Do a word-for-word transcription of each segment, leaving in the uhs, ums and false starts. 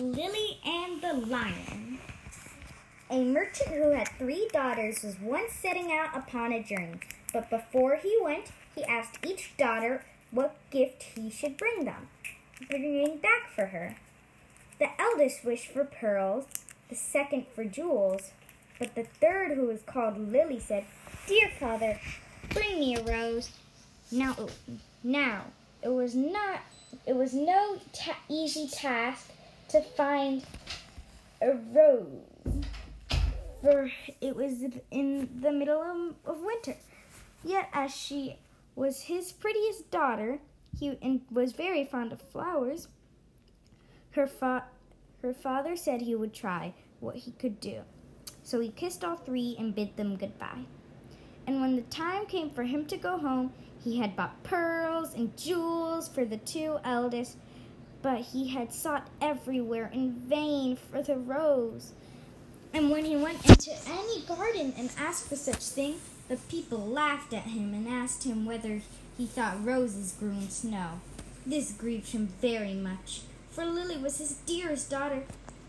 Lily and the Lion. A merchant who had three daughters was once setting out upon a journey, but before he went, he asked each daughter what gift he should bring them, bringing back for her. The eldest wished for pearls, the second for jewels, but the third, who was called Lily, said, "Dear father, bring me a rose." Now, now it was not, it was no ta- easy task to find a rose, for it was in the middle of winter. Yet, as she was his prettiest daughter, he and was very fond of flowers. Her fa- her father said he would try what he could do. So he kissed all three and bid them goodbye. And when the time came for him to go home, he had bought pearls and jewels for the two eldest, but he had sought everywhere in vain for the rose. And when he went into any garden and asked for such thing, the people laughed at him and asked him whether he thought roses grew in snow. This grieved him very much, for Lily was his dearest daughter,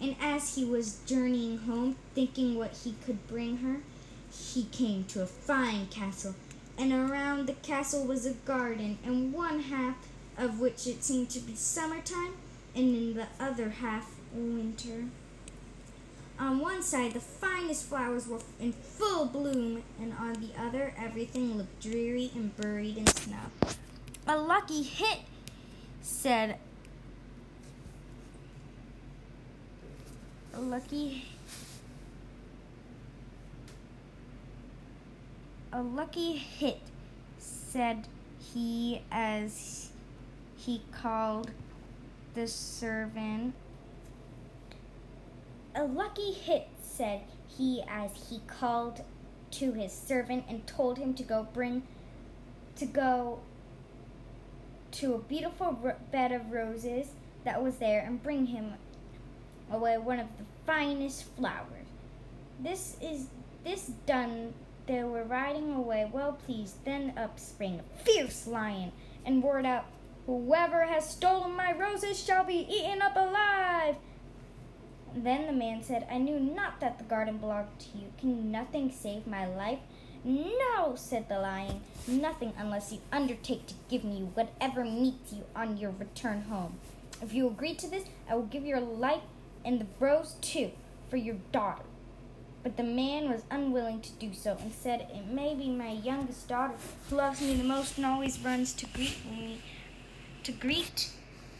and as he was journeying home, thinking what he could bring her, he came to a fine castle, and around the castle was a garden, and one half of which it seemed to be summertime, and in the other half winter. On one side, the finest flowers were in full bloom, and on the other, everything looked dreary and buried in snow. "A lucky hit," said a lucky a lucky hit, said he as he called the servant. A lucky hit, said he as he called to his servant and told him to go bring, to go to a beautiful ro- bed of roses that was there and bring him away one of the finest flowers. This is this done, they were riding away well pleased. Then up sprang a fierce lion and roared out, "Whoever has stolen my roses shall be eaten up alive." Then the man said, "I knew not that the garden belonged to you. Can nothing save my life?" "No," said the lion, "nothing unless you undertake to give me whatever meets you on your return home. If you agree to this, I will give your life and the rose too, for your daughter." But the man was unwilling to do so, and said, "It may be my youngest daughter, who loves me the most and always runs to greet me, to greet,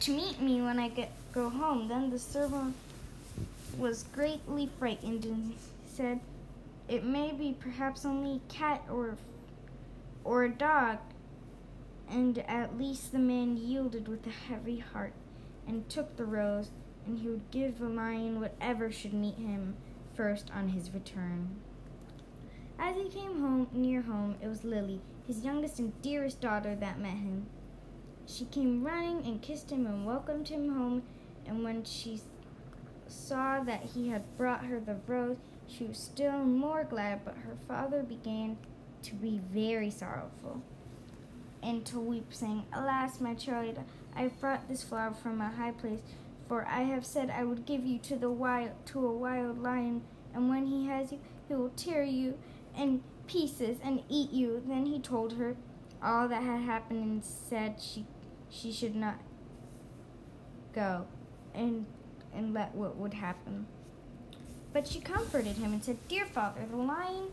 to meet me when I get, go home." Then the servant was greatly frightened and said, "It may be perhaps only a cat or, or a dog." And at least the man yielded with a heavy heart, and took the rose, and he would give the lion whatever should meet him first on his return. As he came home, near home, it was Lily, his youngest and dearest daughter, that met him. She came running and kissed him and welcomed him home, and when she saw that he had brought her the rose, she was still more glad, but her father began to be very sorrowful and to weep, saying, "Alas, my child, I have brought this flower from a high place, for I have said I would give you to the wild, to a wild lion, and when he has you, he will tear you in pieces and eat you." Then he told her all that had happened and said she she should not go and and let what would happen. But she comforted him and said, "Dear father, the lion,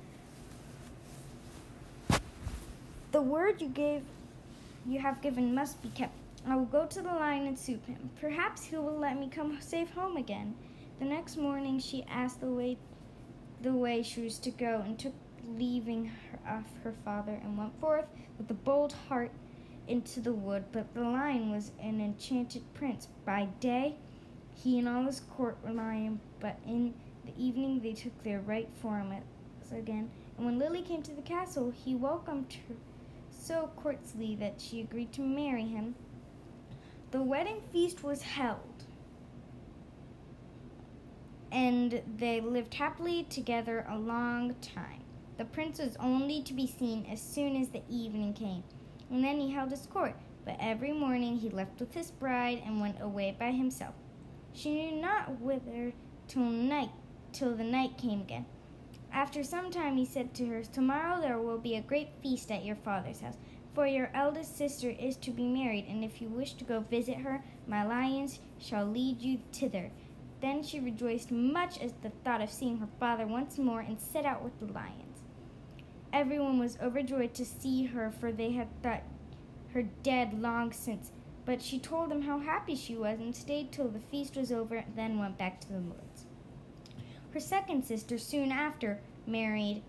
the word you gave, you have given must be kept. I will go to the lion and soup him. Perhaps he will let me come safe home again." The next morning she asked the way the way she was to go, and took leaving her, of her father, and went forth with a bold heart into the wood. But the lion was an enchanted prince. By day he and all his court were lion, but in the evening they took their right form again. And when Lily came to the castle, he welcomed her so courteously that she agreed to marry him. The wedding feast was held, and they lived happily together a long time. The prince was only to be seen as soon as the evening came, and then he held his court, but every morning he left with his bride and went away by himself. She knew not whither till night, till the night came again. After some time he said to her, "Tomorrow there will be a great feast at your father's house, for your eldest sister is to be married, and if you wish to go visit her, my lions shall lead you thither." Then she rejoiced much at the thought of seeing her father once more, and set out with the lions. Everyone was overjoyed to see her, for they had thought her dead long since. But she told them how happy she was, and stayed till the feast was over, and then went back to the woods. Her second sister soon after married,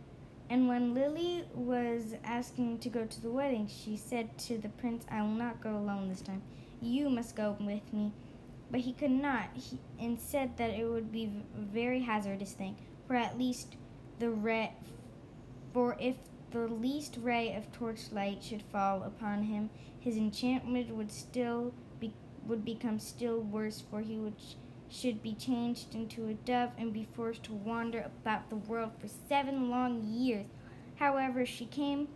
and when Lily was asking to go to the wedding, she said to the prince, "I will not go alone this time. You must go with me." But he could not, he, and said that it would be a very hazardous thing, for at least the ray, for if the least ray of torchlight should fall upon him, his enchantment would still be, would become still worse, for he would should be changed into a dove and be forced to wander about the world for seven long years. However, she came,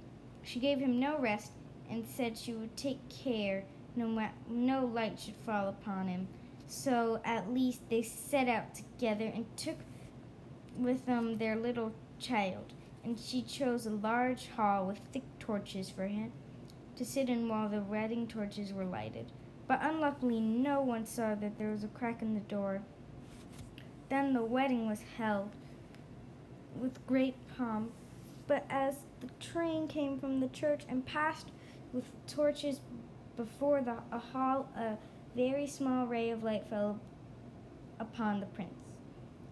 she gave him no rest, and said she would take care no no light should fall upon him. So at least they set out together and took with them their little child, and she chose a large hall with thick torches for him to sit in while the wedding torches were lighted. But unluckily no one saw that there was a crack in the door. Then the wedding was held with great pomp, but as the train came from the church and passed with torches before the a hall, a very small ray of light fell upon the prince.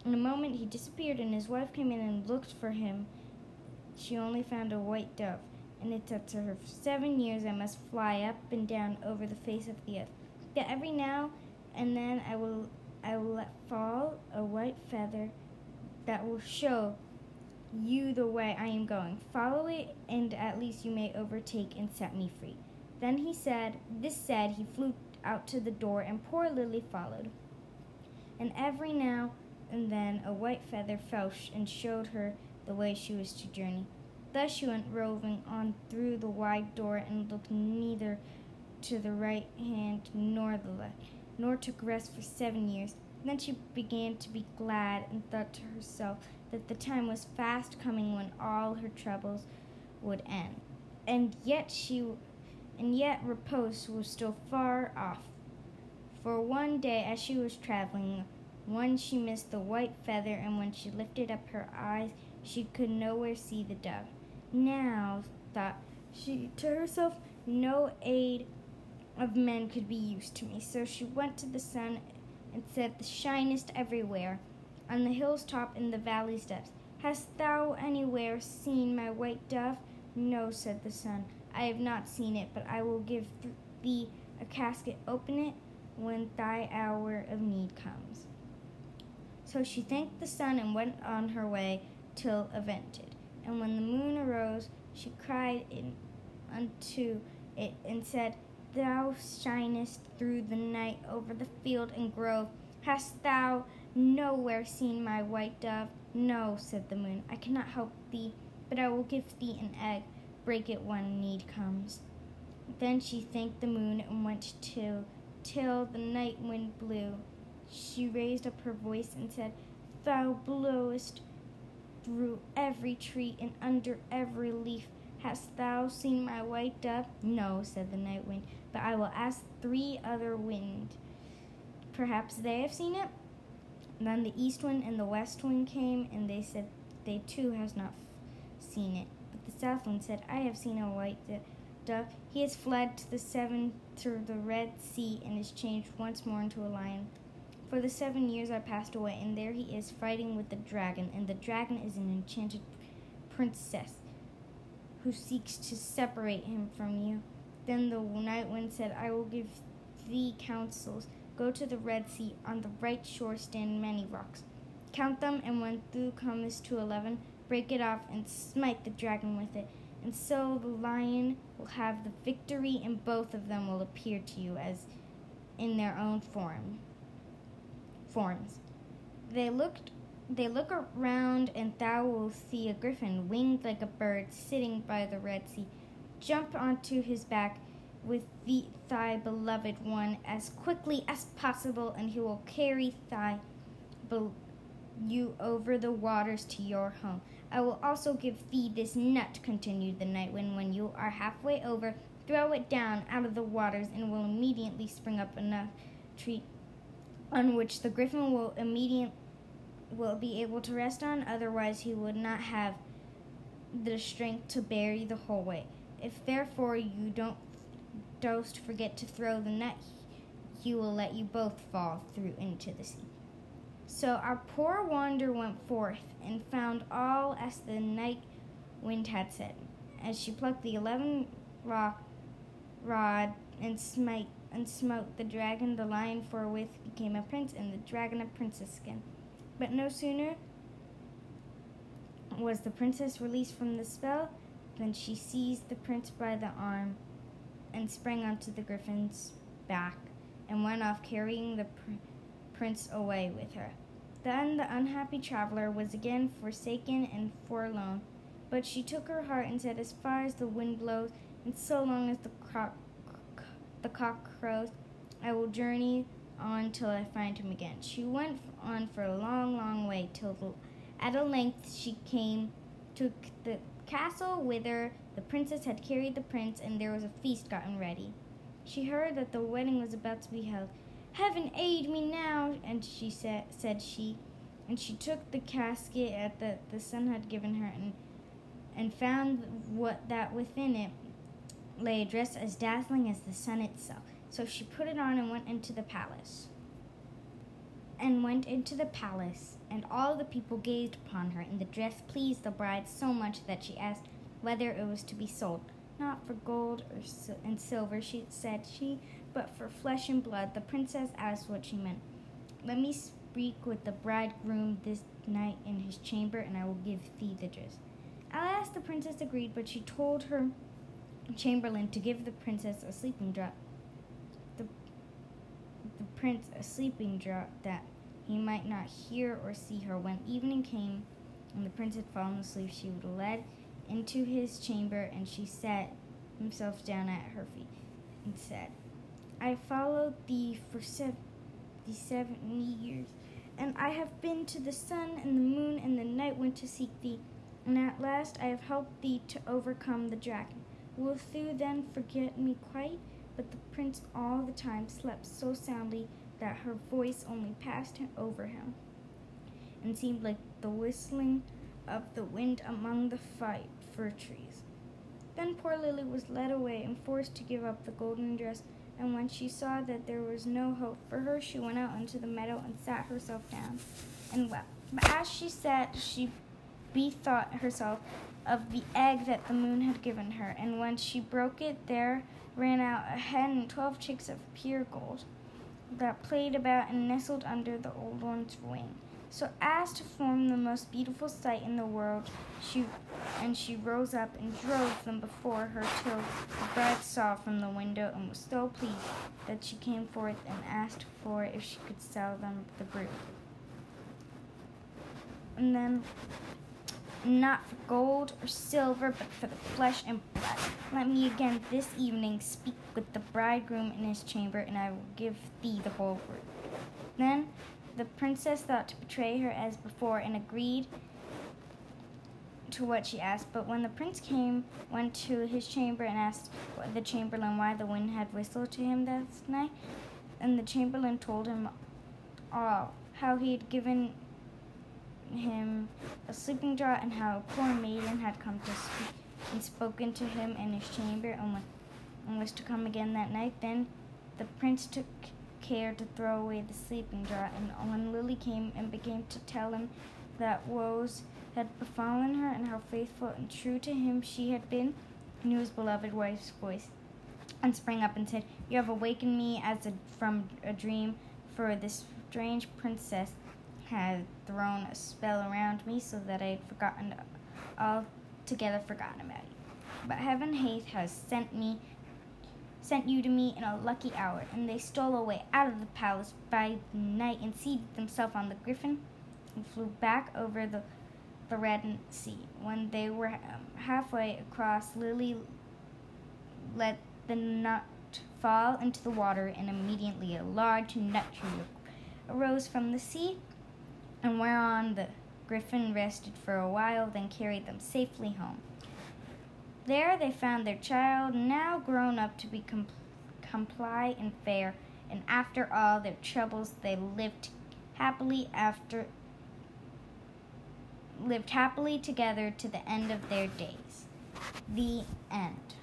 In a moment he disappeared, and his wife came in and looked for him. She only found a white dove, and it said to her, "For seven years I must fly up and down over the face of the earth. Yet every now and then I will I will let fall a white feather that will show you the way I am going. Follow it, and at least you may overtake and set me free." Then he said, this said, he flew out to the door, and poor Lily followed. And every now and then a white feather fell and showed her the way she was to journey. Thus she went roving on through the wide door, and looked neither to the right hand nor the left, nor took rest for seven years. Then she began to be glad, and thought to herself that the time was fast coming when all her troubles would end. And yet she... And yet repose was still far off. For one day, as she was traveling, one she missed the white feather, and when she lifted up her eyes, she could nowhere see the dove. Now, thought she to herself, no aid of men could be used to me. So she went to the sun and said, "The shinest everywhere, on the hill's top and the valley's depths. Hast thou anywhere seen my white dove?" "No," said the sun, "I have not seen it, but I will give thee a casket. Open it when thy hour of need comes." So she thanked the sun and went on her way till avented. And when the moon arose, she cried in, unto it and said, "Thou shinest through the night over the field and grove. Hast thou nowhere seen my white dove?" "No," said the moon, "I cannot help thee, but I will give thee an egg. Break it when need comes." Then she thanked the moon and went to till the night wind blew. She raised up her voice and said, "Thou blowest through every tree and under every leaf. Hast thou seen my white dove?" "No," said the night wind, "but I will ask three other winds. Perhaps they have seen it." Then the east wind and the west wind came, and they said they too has not seen it. The south wind said, "I have seen a white dove. He has fled to the seven through the Red Sea, and is changed once more into a lion. For the seven years I passed away, and there he is fighting with the dragon, and the dragon is an enchanted princess who seeks to separate him from you." Then the night wind said, "I will give thee counsels. Go to the Red Sea. On the right shore stand many rocks. Count them, and when thou comest to eleven, break it off and smite the dragon with it, and so the lion will have the victory, and both of them will appear to you as in their own form forms. They looked they look around, and thou wilt see a griffin winged like a bird sitting by the Red Sea. Jump onto his back with the, thy beloved one as quickly as possible, and he will carry thy be- you over the waters to your home. I will also give thee this nut," continued the night wind. "When you are halfway over, throw it down out of the waters, and will immediately spring up a tree on which the griffin will immediately will be able to rest on. Otherwise he would not have the strength to bear you the whole way. If therefore you don't dost forget to throw the net, he will let you both fall through into the sea." So our poor wanderer went forth and found all as the night wind had said. As she plucked the eleven rock rod and smite and smote the dragon, the lion forthwith became a prince, and the dragon a princess again. But no sooner was the princess released from the spell than she seized the prince by the arm and sprang onto the griffin's back and went off, carrying the pr- prince away with her. Then the unhappy traveler was again forsaken and forlorn, but she took her heart and said, "As far as the wind blows, and so long as the cock, c- the cock crows, I will journey on till I find him again." She went on for a long, long way till the At a length she came to the castle whither the princess had carried the prince, and there was a feast gotten ready. She heard that the wedding was about to be held. "Heaven aid me now," and she said, said she, and she took the casket that the, the sun had given her, and, and found what that within it lay a dress as dazzling as the sun itself. So she put it on and went into the palace. And went into the palace, and all the people gazed upon her, and the dress pleased the bride so much that she asked whether it was to be sold, not for gold or sil- and silver, she said she, but for flesh and blood. The princess asked what she meant. "Let me speak with the bridegroom this night in his chamber, and I will give thee the dress." Alas, the princess agreed, but she told her chamberlain to give the princess a sleeping draught. The, the prince a sleeping draught that he might not hear or see her. When evening came and the prince had fallen asleep, she was led into his chamber, and she sat himself down at her feet and said, "I followed thee for sev- the seventy years, and I have been to the sun and the moon and the night wind to seek thee, and at last I have helped thee to overcome the dragon. Wilt thou then forget me quite?" But the prince all the time slept so soundly that her voice only passed over him, and seemed like the whistling of the wind among the fight fir trees. Then poor Lily was led away and forced to give up the golden dress, and when she saw that there was no hope for her, she went out into the meadow and sat herself down and wept. But as she sat, she bethought herself of the egg that the moon had given her, and when she broke it, there ran out a hen and twelve chicks of pure gold that played about and nestled under the old one's wing, so as to form the most beautiful sight in the world. She and she rose up and drove them before her till the bride saw from the window, and was so pleased that she came forth and asked for if she could sell them the brood. And then, "Not for gold or silver, but for the flesh and blood. Let me again this evening speak with the bridegroom in his chamber, and I will give thee the whole word." Then the princess thought to betray her as before, and agreed to what she asked. But when the prince came, went to his chamber, and asked the chamberlain why the wind had whistled to him that night, and the chamberlain told him all, how he had given him a sleeping draught, and how a poor maiden had come to speak and spoken to him in his chamber, and, went, and was to come again that night. Then the prince took care to throw away the sleeping draught, and when Lily came and began to tell him that woes had befallen her, and how faithful and true to him she had been, he knew his beloved wife's voice, and sprang up and said, "You have awakened me as a, from a dream, for this strange princess had thrown a spell around me, so that I had forgotten, altogether forgotten about you. But heaven hath has sent me, sent you to me in a lucky hour." And they stole away out of the palace by night, and seated themselves on the griffin, and flew back over the the red sea. When they were um, halfway across, Lily let the nut fall into the water, and immediately a large nut tree arose from the sea, and whereon the griffin rested for a while, then carried them safely home. There they found their child, now grown up to be compl- comply and fair, and after all their troubles they lived happily after lived happily together to the end of their days. The end.